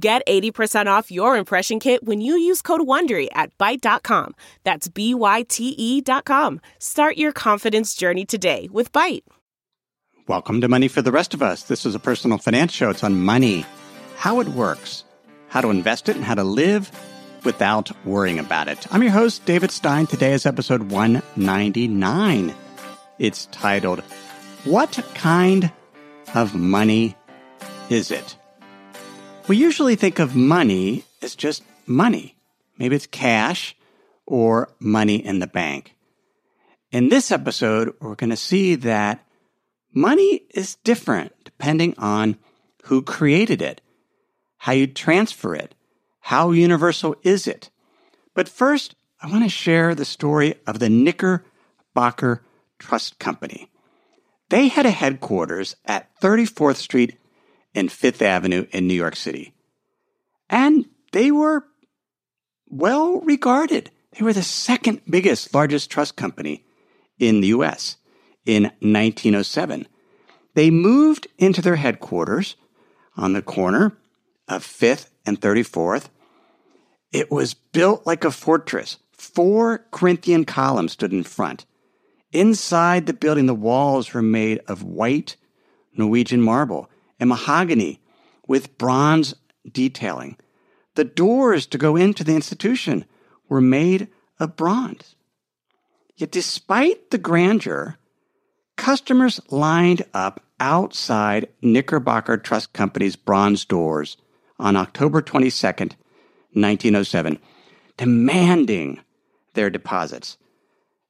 Get 80% off your impression kit when you use code WONDERY at Byte.com. That's Byte.com. Start your confidence journey today with Byte. Welcome to Money for the Rest of Us. This is a personal finance show. It's on money, how it works, how to invest it, and how to live without worrying about it. I'm your host, David Stein. Today is episode 199. It's titled, What Kind of Money Is It? We usually think of money as just money. Maybe it's cash or money in the bank. In this episode, we're going to see that money is different depending on who created it, how you transfer it, how universal is it. But first, I want to share the story of the Knickerbocker Trust Company. They had a headquarters at 34th Street in Fifth Avenue in New York City. And they were well regarded. They were the second biggest, largest trust company in the U.S. in 1907. They moved into their headquarters on the corner of Fifth and 34th. It was built like a fortress. 4 Corinthian columns stood in front. Inside the building, the walls were made of white Norwegian marble and mahogany with bronze detailing. The doors to go into the institution were made of bronze. Yet despite the grandeur, customers lined up outside Knickerbocker Trust Company's bronze doors on October 22nd, 1907, demanding their deposits.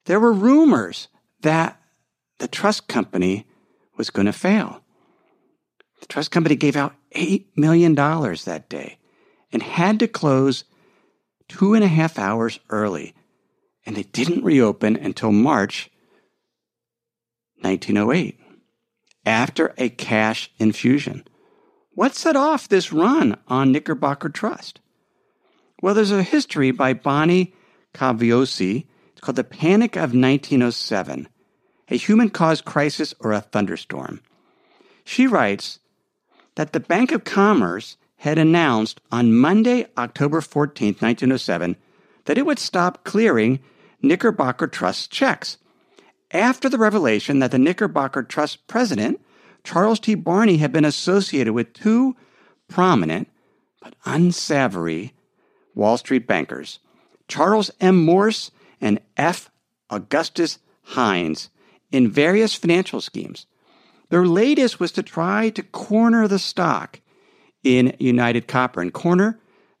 There were rumors that the trust company was going to fail. The trust company gave out $8 million that day and had to close 2.5 hours early, and they didn't reopen until March 1908 after a cash infusion. What set off this run on Knickerbocker Trust? Well, there's a history by Bonnie Caviosi. It's called The Panic of 1907, a human-caused crisis or a thunderstorm. She writes that the Bank of Commerce had announced on Monday, October 14, 1907, that it would stop clearing Knickerbocker Trust checks after the revelation that the Knickerbocker Trust president, Charles T. Barney, had been associated with 2 prominent but unsavory Wall Street bankers, Charles M. Morse and F. Augustus Hines, in various financial schemes. Their latest was to try to corner the stock in United Copper and corner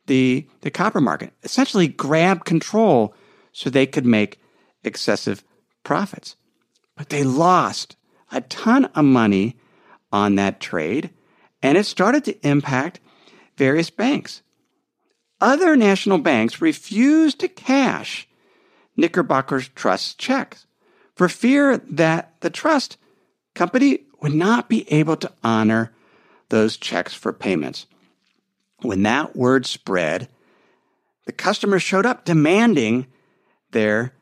the copper market, essentially grab control so they could make excessive profits. But they lost a ton of money on that trade, and it started to impact various banks. Other national banks refused to cash Knickerbocker Trust checks for fear that the trust company would not be able to honor those checks for payments. When that word spread, the customers showed up demanding their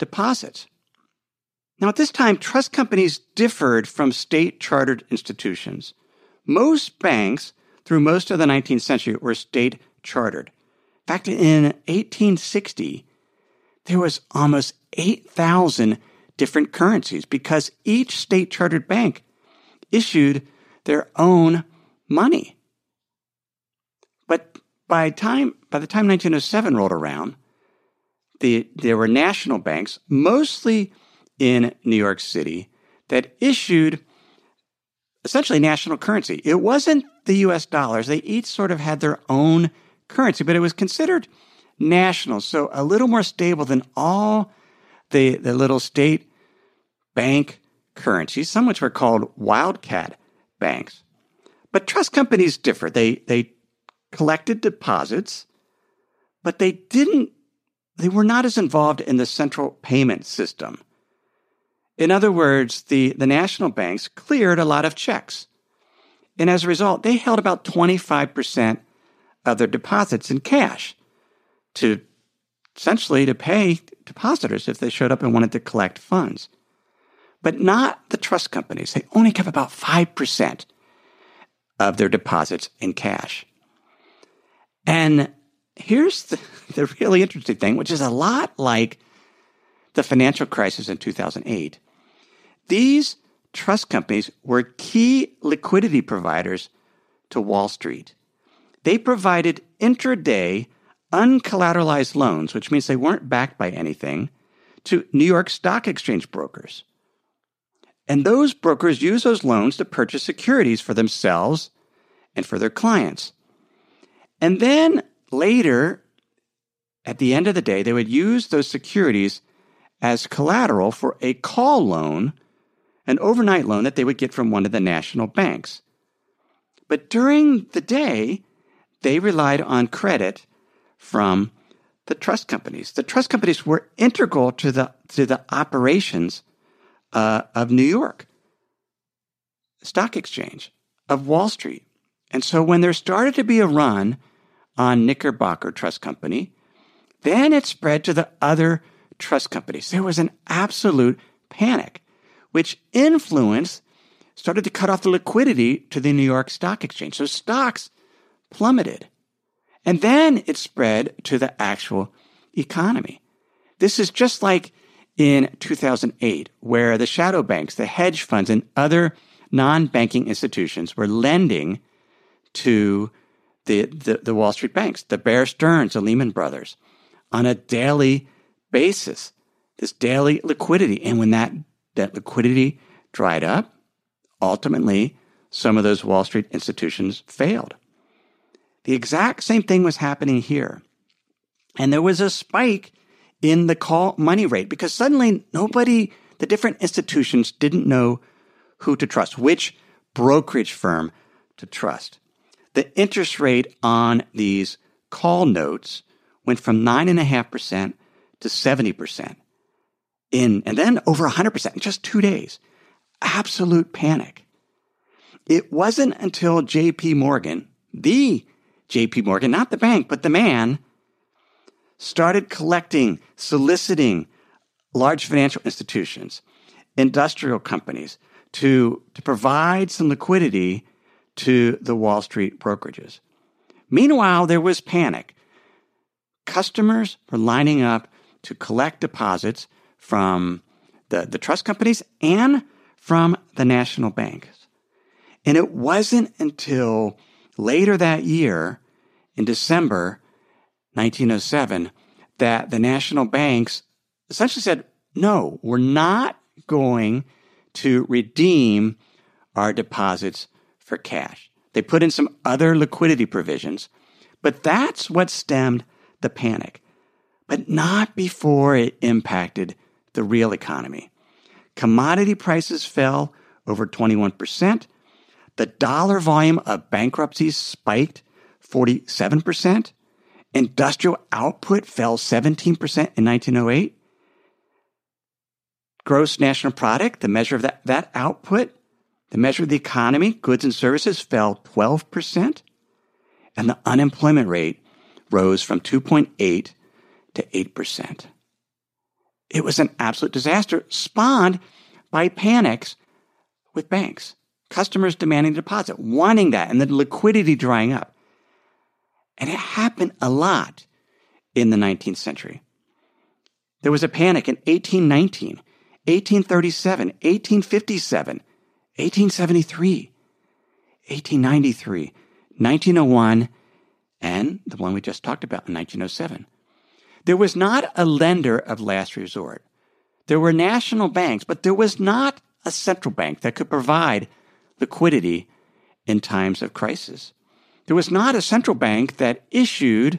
deposits. Now, at this time, trust companies differed from state-chartered institutions. Most banks, through most of the 19th century, were state-chartered. In fact, in 1860, there was almost 8,000 different currencies because each state-chartered bank issued their own money. But by the time 1907 rolled around, there were national banks, mostly in New York City, that issued essentially national currency. It wasn't the U.S. dollars. They each sort of had their own currency, but it was considered national, so a little more stable than all the little state bank currencies, some which were called wildcat banks. But trust companies differ. They collected deposits, but they were not as involved in the central payment system. In other words, the national banks cleared a lot of checks. And as a result, they held about 25% of their deposits in cash to pay depositors if they showed up and wanted to collect funds. But not the trust companies. They only kept about 5% of their deposits in cash. And here's the really interesting thing, which is a lot like the financial crisis in 2008. These trust companies were key liquidity providers to Wall Street. They provided intraday uncollateralized loans, which means they weren't backed by anything, to New York Stock Exchange brokers. And those brokers used those loans to purchase securities for themselves and for their clients. And then later, at the end of the day, they would use those securities as collateral for a call loan, an overnight loan that they would get from one of the national banks. But during the day, they relied on credit from the trust companies. The trust companies were integral to the operations of New York Stock Exchange, of Wall Street. And so when there started to be a run on Knickerbocker Trust Company, then it spread to the other trust companies. There was an absolute panic, which started to cut off the liquidity to the New York Stock Exchange. So stocks plummeted. And then it spread to the actual economy. This is just like in 2008, where the shadow banks, the hedge funds, and other non-banking institutions were lending to the Wall Street banks, the Bear Stearns, the Lehman Brothers, on a daily basis, this daily liquidity. And when that liquidity dried up, ultimately, some of those Wall Street institutions failed. The exact same thing was happening here. And there was a spike in the call money rate because suddenly the different institutions didn't know who to trust, which brokerage firm to trust. The interest rate on these call notes went from 9.5% to 70%, and then over 100% in just 2 days. Absolute panic. It wasn't until J.P. Morgan, the J.P. Morgan, not the bank, but the man, started soliciting large financial institutions, industrial companies, to provide some liquidity to the Wall Street brokerages. Meanwhile, there was panic. Customers were lining up to collect deposits from the trust companies and from the national banks. And it wasn't until later that year, in December 1907, that the national banks essentially said, no, we're not going to redeem our deposits for cash. They put in some other liquidity provisions, but that's what stemmed the panic, but not before it impacted the real economy. Commodity prices fell over 21%. The dollar volume of bankruptcies spiked 47%. Industrial output fell 17% in 1908. Gross national product, the measure of that output, the measure of the economy, goods and services, fell 12%. And the unemployment rate rose from 2.8% to 8%. It was an absolute disaster spawned by panics with banks, customers demanding deposit, wanting that, and the liquidity drying up. And it happened a lot in the 19th century. There was a panic in 1819, 1837, 1857, 1873, 1893, 1901, and the one we just talked about in 1907. There was not a lender of last resort. There were national banks, but there was not a central bank that could provide liquidity in times of crisis. There was not a central bank that issued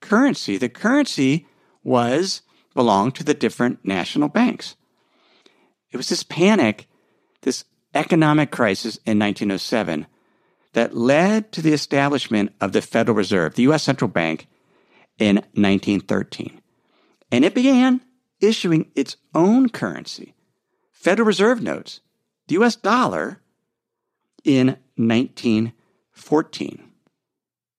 currency. The currency belonged to the different national banks. It was this panic, this economic crisis in 1907 that led to the establishment of the Federal Reserve, the U.S. Central Bank, in 1913. And it began issuing its own currency, Federal Reserve notes, the U.S. dollar, in 1914.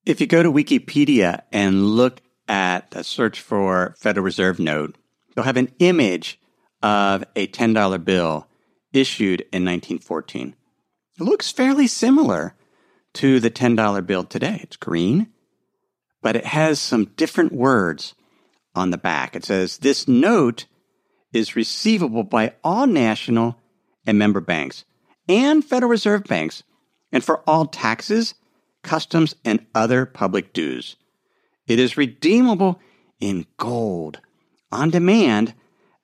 If you go to Wikipedia and look at a search for Federal Reserve note, you'll have an image of a $10 bill issued in 1914. It looks fairly similar to the $10 bill today. It's green, but it has some different words on the back. It says, this note is receivable by all national and member banks and Federal Reserve banks and for all taxes, customs, and other public dues. It is redeemable in gold on demand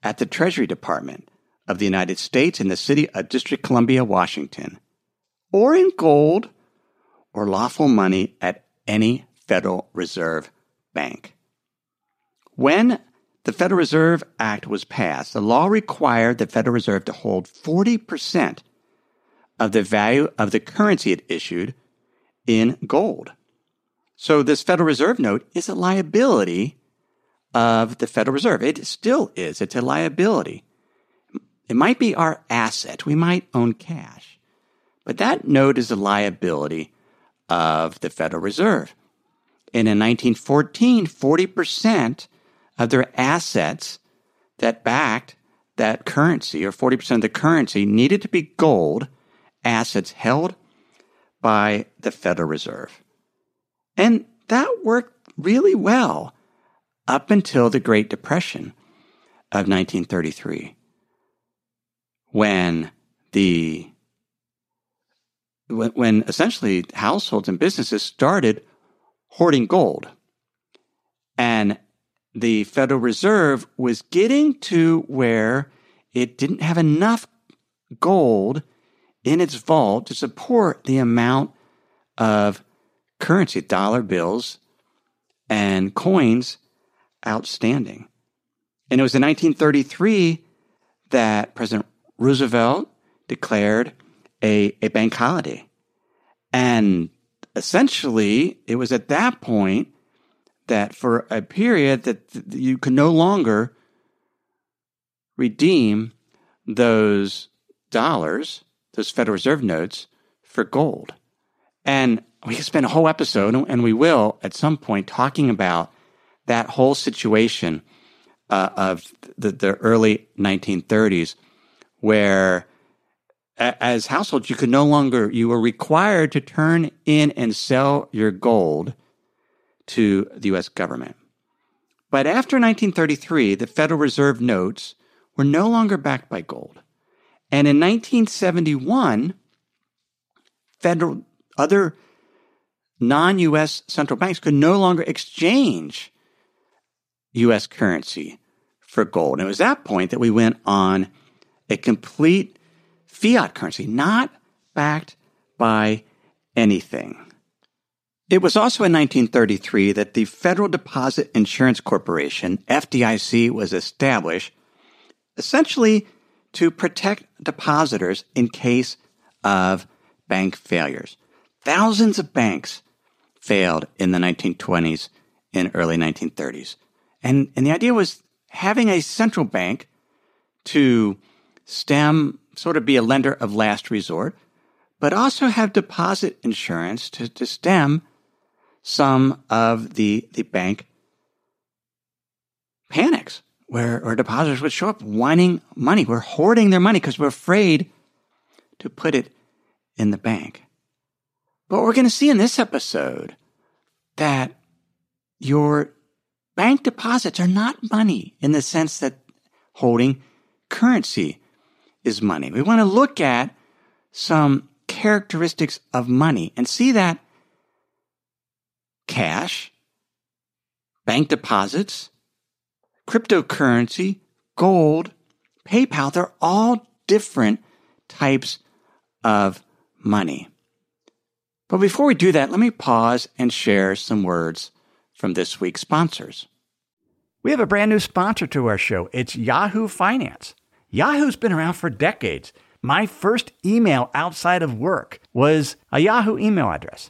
at the Treasury Department of the United States in the city of District Columbia, Washington, or in gold or lawful money at any Federal Reserve bank. When the Federal Reserve Act was passed, the law required the Federal Reserve to hold 40% of the value of the currency it issued in gold. So this Federal Reserve note is a liability of the Federal Reserve. It still is. It's a liability. It might be our asset. We might own cash. But that note is a liability of the Federal Reserve. And in 1914, 40% of their assets that backed that currency, or 40% of the currency, needed to be gold assets held by the Federal Reserve. And that worked really well up until the Great Depression of 1933, when essentially households and businesses started hoarding gold. And the Federal Reserve was getting to where it didn't have enough gold in its vault to support the amount of currency, dollar bills, and coins outstanding. And it was in 1933 that President Roosevelt declared a bank holiday. And essentially, it was at that point that for a period that you could no longer redeem those dollars, those Federal Reserve notes, for gold. And we could spend a whole episode, and we will at some point, talking about that whole situation of the early 1930s, where as households, you could no longer, you were required to turn in and sell your gold to the U.S. government. But after 1933, the Federal Reserve notes were no longer backed by gold. And in 1971, other non-U.S. central banks could no longer exchange U.S. currency for gold. And it was that point that we went on a complete fiat currency, not backed by anything. It was also in 1933 that the Federal Deposit Insurance Corporation, FDIC, was established, essentially to protect depositors in case of bank failures. Thousands of banks failed in the 1920s and early 1930s. And the idea was having a central bank to stem, sort of be a lender of last resort, but also have deposit insurance to stem some of the bank panics where depositors would show up wanting money. We're hoarding their money because we're afraid to put it in the bank. But we're going to see in this episode that your bank deposits are not money in the sense that holding currency is money. We want to look at some characteristics of money and see that cash, bank deposits, cryptocurrency, gold, PayPal, they're all different types of money. But before we do that, let me pause and share some words from this week's sponsors. We have a brand new sponsor to our show. It's Yahoo Finance. Yahoo's been around for decades. My first email outside of work was a Yahoo email address.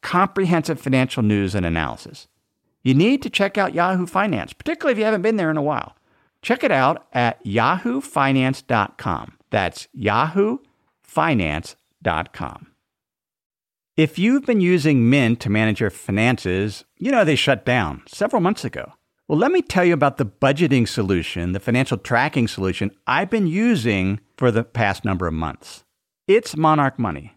comprehensive financial news and analysis. You need to check out Yahoo Finance, particularly if you haven't been there in a while. Check it out at yahoofinance.com. That's yahoofinance.com. If you've been using Mint to manage your finances, you know they shut down several months ago. Well, let me tell you about the budgeting solution, the financial tracking solution I've been using for the past number of months. It's Monarch Money.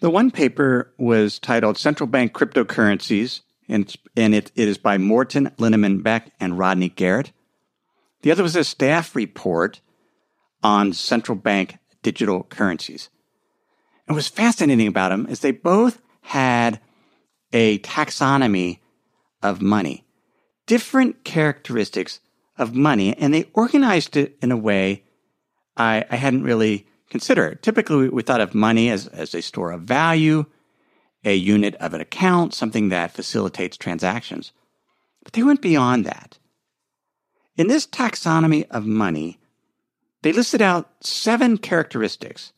The one paper was titled Central Bank Cryptocurrencies, and it is by Morton Linneman Beck and Rodney Garrett. The other was a staff report on central bank digital currencies. And what's fascinating about them is they both had a taxonomy of money, different characteristics of money, and they organized it in a way I hadn't really considered. Typically, we thought of money as a store of value, a unit of an account, something that facilitates transactions. But they went beyond that. In this taxonomy of money, they listed out 7 characteristics.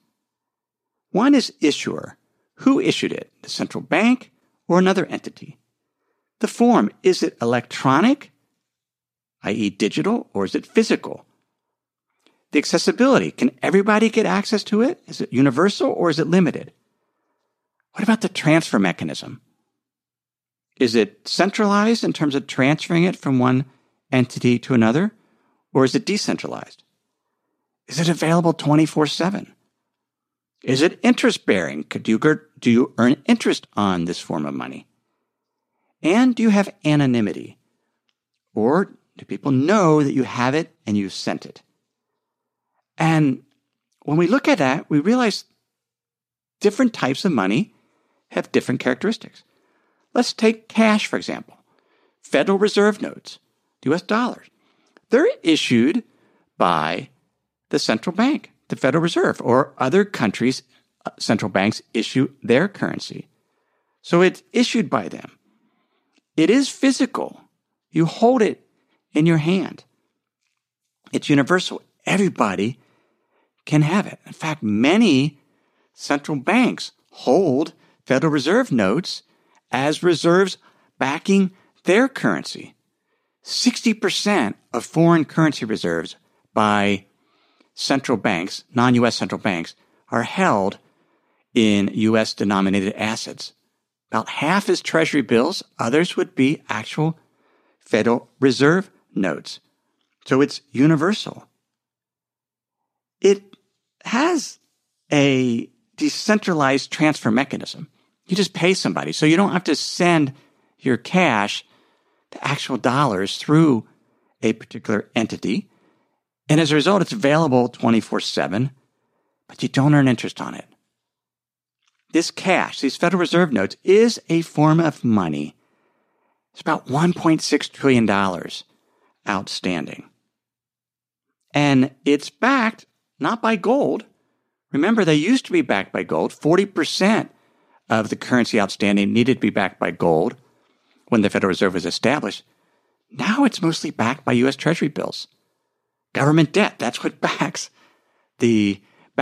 One is issuer. Who issued it? The central bank or another entity? The form. Is it electronic, i.e. digital, or is it physical? The accessibility. Can everybody get access to it? Is it universal or is it limited? What about the transfer mechanism? Is it centralized in terms of transferring it from one entity to another, or is it decentralized? Is it available 24/7? Is it interest-bearing? Do you earn interest on this form of money? And do you have anonymity? Or do people know that you have it and you sent it? And when we look at that, we realize different types of money have different characteristics. Let's take cash, for example. Federal Reserve notes. U.S. dollars. They're issued by the central bank, the Federal Reserve, or other countries' central banks issue their currency. So it's issued by them. It is physical. You hold it in your hand. It's universal. Everybody can have it. In fact, many central banks hold Federal Reserve notes as reserves backing their currency. 60% of foreign currency reserves by central banks, non-U.S. central banks, are held in U.S. denominated assets. About half is Treasury bills. Others would be actual Federal Reserve notes. So it's universal. It has a decentralized transfer mechanism. You just pay somebody. So you don't have to send your cash to actual dollars through a particular entity. And as a result, it's available 24/7, but you don't earn interest on it. This cash, these Federal Reserve notes, is a form of money. It's about $1.6 trillion outstanding. And it's backed not by gold. Remember, they used to be backed by gold. 40% of the currency outstanding needed to be backed by gold when the Federal Reserve was established. Now it's mostly backed by U.S. Treasury bills. Government debt, that's what backs. And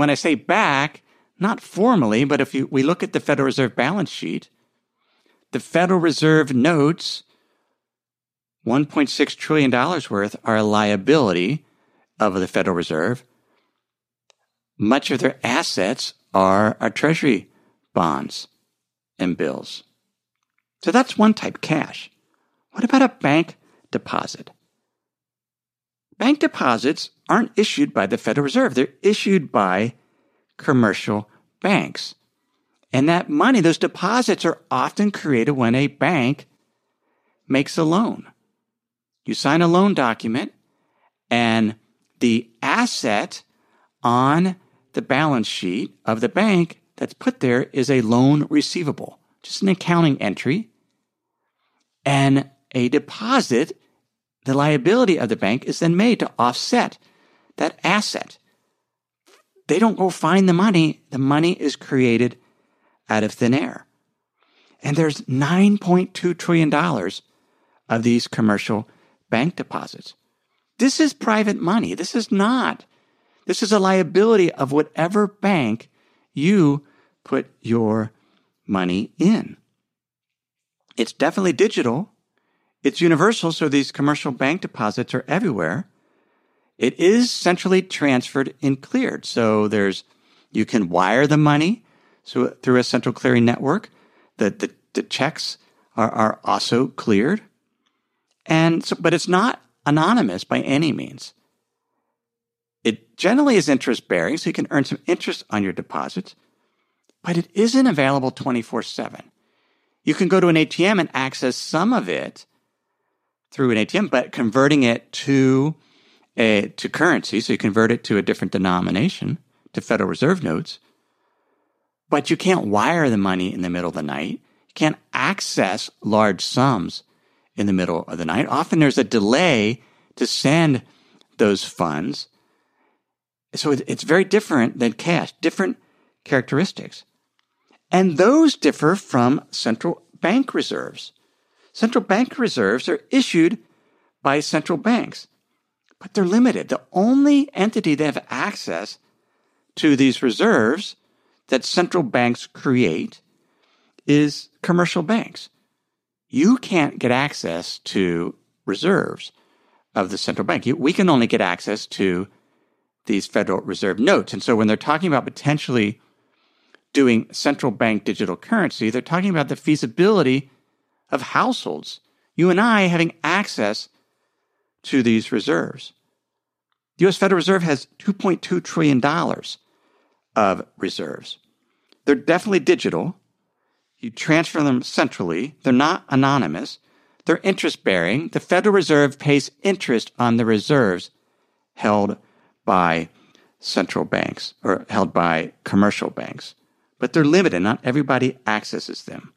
when I say back, not formally, but if we look at the Federal Reserve balance sheet, the Federal Reserve notes, $1.6 trillion worth, are a liability of the Federal Reserve. Much of their assets are our Treasury bonds and bills. So that's one type, cash. What about a bank deposit? Bank deposits aren't issued by the Federal Reserve. They're issued by commercial banks. And that money, those deposits, are often created when a bank makes a loan. You sign a loan document, and the asset on the balance sheet of the bank that's put there is a loan receivable, just an accounting entry. And a deposit, the liability of the bank, is then made to offset that asset. They don't go find the money. The money is created out of thin air. And there's $9.2 trillion of these commercial bank deposits. This is private money. This is a liability of whatever bank you put your money in. It's definitely digital. It's universal, so these commercial bank deposits are everywhere. It is centrally transferred and cleared. So you can wire the money through a central clearing network. The checks are also cleared. But it's not anonymous by any means. It generally is interest-bearing, so you can earn some interest on your deposits, but it isn't available 24/7. You can go to an ATM and access some of it through an ATM, but converting it to currency, so you convert it to a different denomination, to Federal Reserve notes, but you can't wire the money in the middle of the night. You can't access large sums in the middle of the night. Often there's a delay to send those funds. So it's very different than cash, different characteristics. And those differ from central bank reserves. Central bank reserves are issued by central banks, but they're limited. The only entity that have access to these reserves that central banks create is commercial banks. You can't get access to reserves of the central bank. We can only get access to these Federal Reserve notes. And so when they're talking about potentially doing central bank digital currency, they're talking about the feasibility of households, you and I, having access to these reserves. The U.S. Federal Reserve has $2.2 trillion of reserves. They're definitely digital. You transfer them centrally. They're not anonymous. They're interest-bearing. The Federal Reserve pays interest on the reserves held by central banks or held by commercial banks. But they're limited. Not everybody accesses them.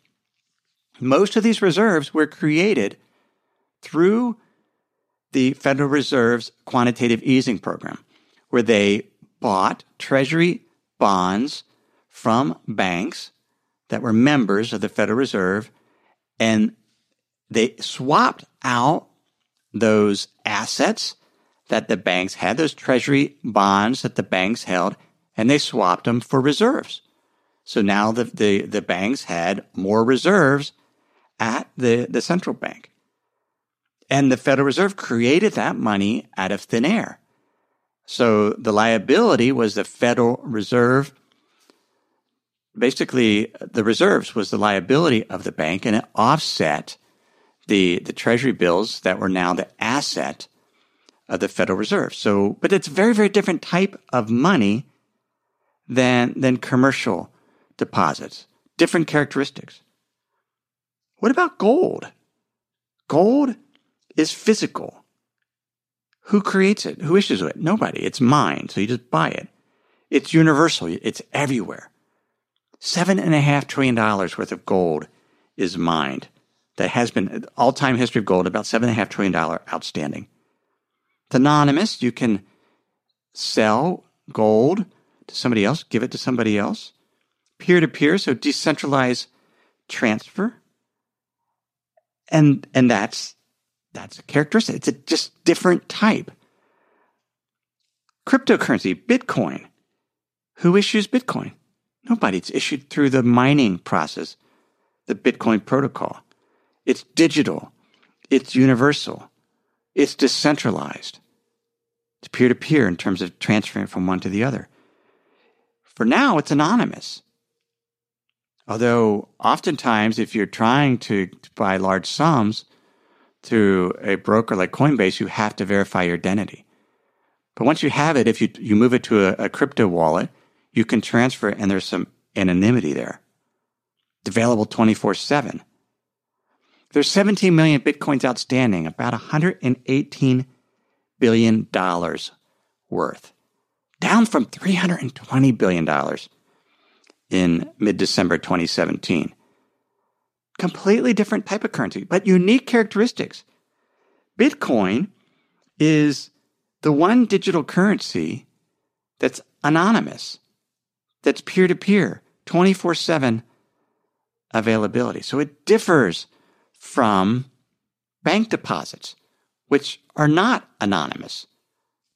Most of these reserves were created through the Federal Reserve's quantitative easing program, where they bought Treasury bonds from banks that were members of the Federal Reserve, and they swapped out those assets that the banks had, those Treasury bonds that the banks held, and they swapped them for reserves. So now the banks had more reserves at the central bank. And the Federal Reserve created that money out of thin air. So the liability was the Federal Reserve. Basically, the reserves was the liability of the bank, and it offset the Treasury bills that were now the asset of the Federal Reserve. So, but it's a very, very different type of money than commercial deposits. Different characteristics. What about gold? Gold is physical. Who creates it? Who issues it? Nobody. It's mined, so you just buy it. It's universal. It's everywhere. $7.5 trillion worth of gold is mined. That has been, all-time history of gold, about $7.5 trillion outstanding. It's anonymous. You can sell gold to somebody else, give it to somebody else. Peer-to-peer, so decentralized transfer. And that's a characteristic. It's a just different type. Cryptocurrency, Bitcoin. Who issues Bitcoin? Nobody. It's issued through the mining process, the Bitcoin protocol. It's digital. It's universal. It's decentralized. It's peer-to-peer in terms of transferring from one to the other. For now, it's anonymous. Although oftentimes, if you're trying to buy large sums through a broker like Coinbase, you have to verify your identity. But once you have it, if you move it to a crypto wallet, you can transfer it, and there's some anonymity there. It's available 24/7. There's 17 million Bitcoins outstanding, about $118 billion worth, down from $320 billion in mid-December 2017. Completely different type of currency, but unique characteristics. Bitcoin is the one digital currency that's anonymous, that's peer-to-peer, 24/7 availability. So it differs from bank deposits, which are not anonymous.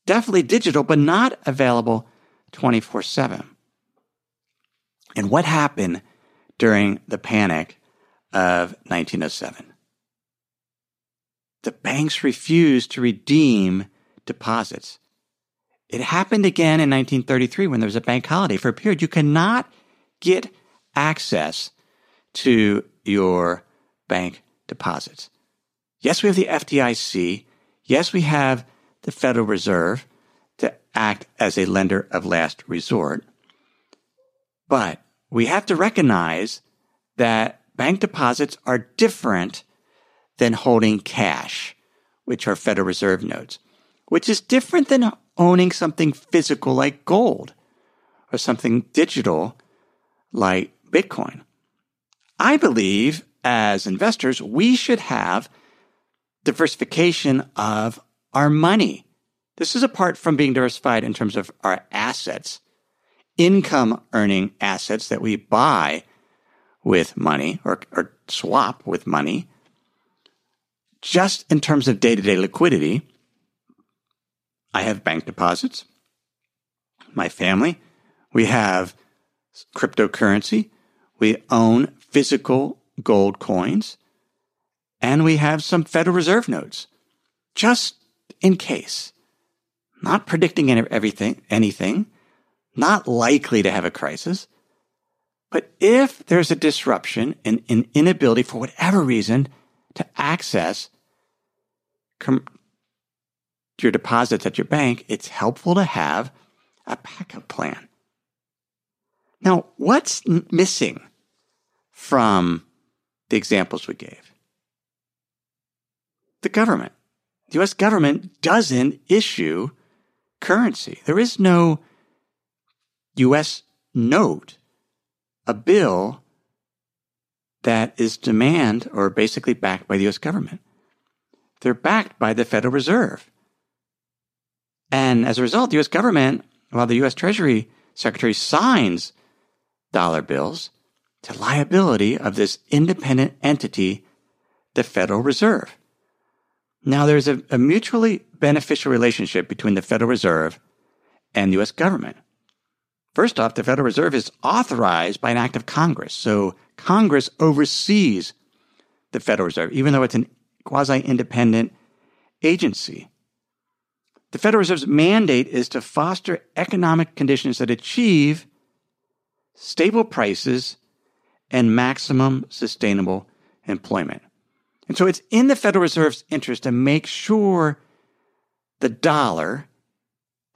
Definitely digital, but not available 24/7. And what happened during the panic of 1907? The banks refused to redeem deposits. It happened again in 1933 when there was a bank holiday for a period. You cannot get access to your bank deposits. Yes, we have the FDIC. Yes, we have the Federal Reserve to act as a lender of last resort. But we have to recognize that bank deposits are different than holding cash, which are Federal Reserve notes, which is different than owning something physical like gold or something digital like Bitcoin. I believe as investors, we should have diversification of our money. This is apart from being diversified in terms of our assets, income-earning assets that we buy with money or swap with money, just in terms of day-to-day liquidity. I have bank deposits. My family, we have cryptocurrency. We own physical gold coins, and we have some Federal Reserve notes, just in case. Not predicting anything, not likely to have a crisis. But if there's a disruption and an inability for whatever reason to access your deposits at your bank, it's helpful to have a backup plan. Now, what's missing from the examples we gave? The government. The U.S. government doesn't issue currency. There is no U.S. note, a bill that is demand or basically backed by the U.S. government. They're backed by the Federal Reserve. And as a result, the U.S. government, while the U.S. Treasury Secretary signs dollar bills, it's a liability of this independent entity, the Federal Reserve. Now, there's a mutually beneficial relationship between the Federal Reserve and the U.S. government. First off, the Federal Reserve is authorized by an act of Congress. So Congress oversees the Federal Reserve, even though it's a quasi-independent agency. The Federal Reserve's mandate is to foster economic conditions that achieve stable prices and maximum sustainable employment. And so it's in the Federal Reserve's interest to make sure the dollar,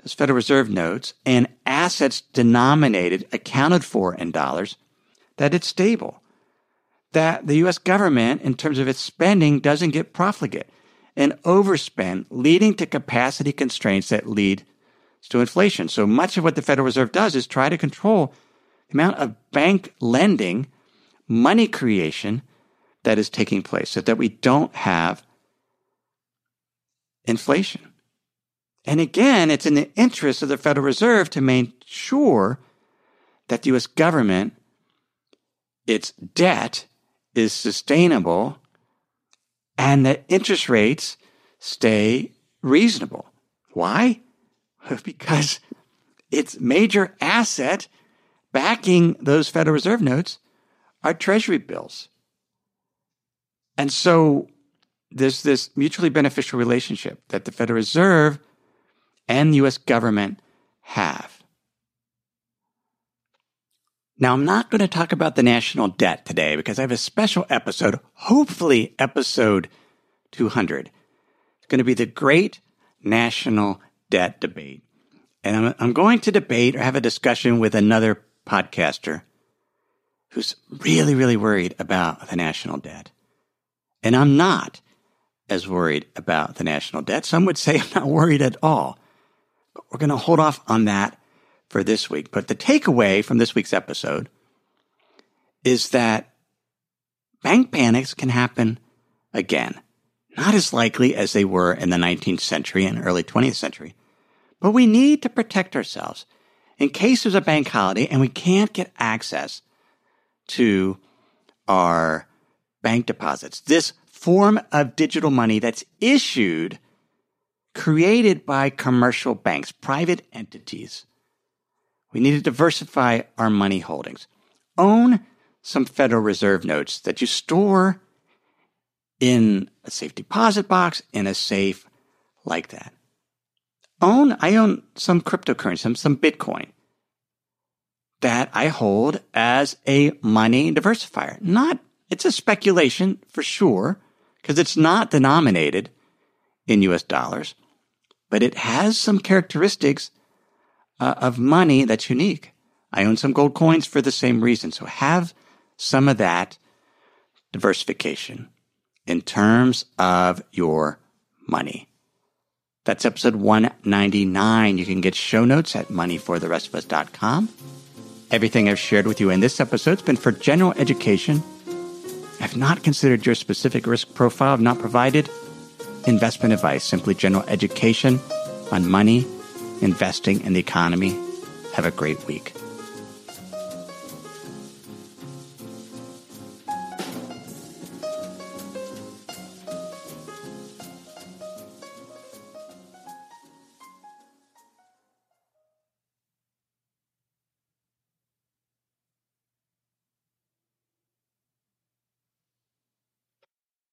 those Federal Reserve notes, and assets denominated, accounted for in dollars, that it's stable, that the U.S. government, in terms of its spending, doesn't get profligate and overspend, leading to capacity constraints that lead to inflation. So much of what the Federal Reserve does is try to control the amount of bank lending, money creation that is taking place so that we don't have inflation. And again, it's in the interest of the Federal Reserve to make sure that the U.S. government, its debt is sustainable and that interest rates stay reasonable. Why? Because its major asset backing those Federal Reserve notes are Treasury bills. And so there's this mutually beneficial relationship that the Federal Reserve and the U.S. government have. Now, I'm not going to talk about the national debt today because I have a special episode, hopefully episode 200. It's going to be the great national debt debate. And I'm going to debate or have a discussion with another podcaster who's really, really worried about the national debt. And I'm not as worried about the national debt. Some would say I'm not worried at all. But we're going to hold off on that for this week. But the takeaway from this week's episode is that bank panics can happen again. Not as likely as they were in the 19th century and early 20th century. But we need to protect ourselves in case there's a bank holiday and we can't get access to our bank deposits. This form of digital money that's issued, created by commercial banks, private entities. We need to diversify our money holdings. Own some Federal Reserve notes that you store in a safe deposit box, in a safe like that. I own some cryptocurrency, some Bitcoin that I hold as a money diversifier. It's a speculation for sure, because it's not denominated in U.S. dollars, but it has some characteristics of money that's unique. I own some gold coins for the same reason. So have some of that diversification in terms of your money. That's episode 199. You can get show notes at moneyfortherestofus.com. Everything I've shared with you in this episode has been for general education. I've not considered your specific risk profile. I've not provided investment advice, simply general education on money, investing, and the economy. Have a great week.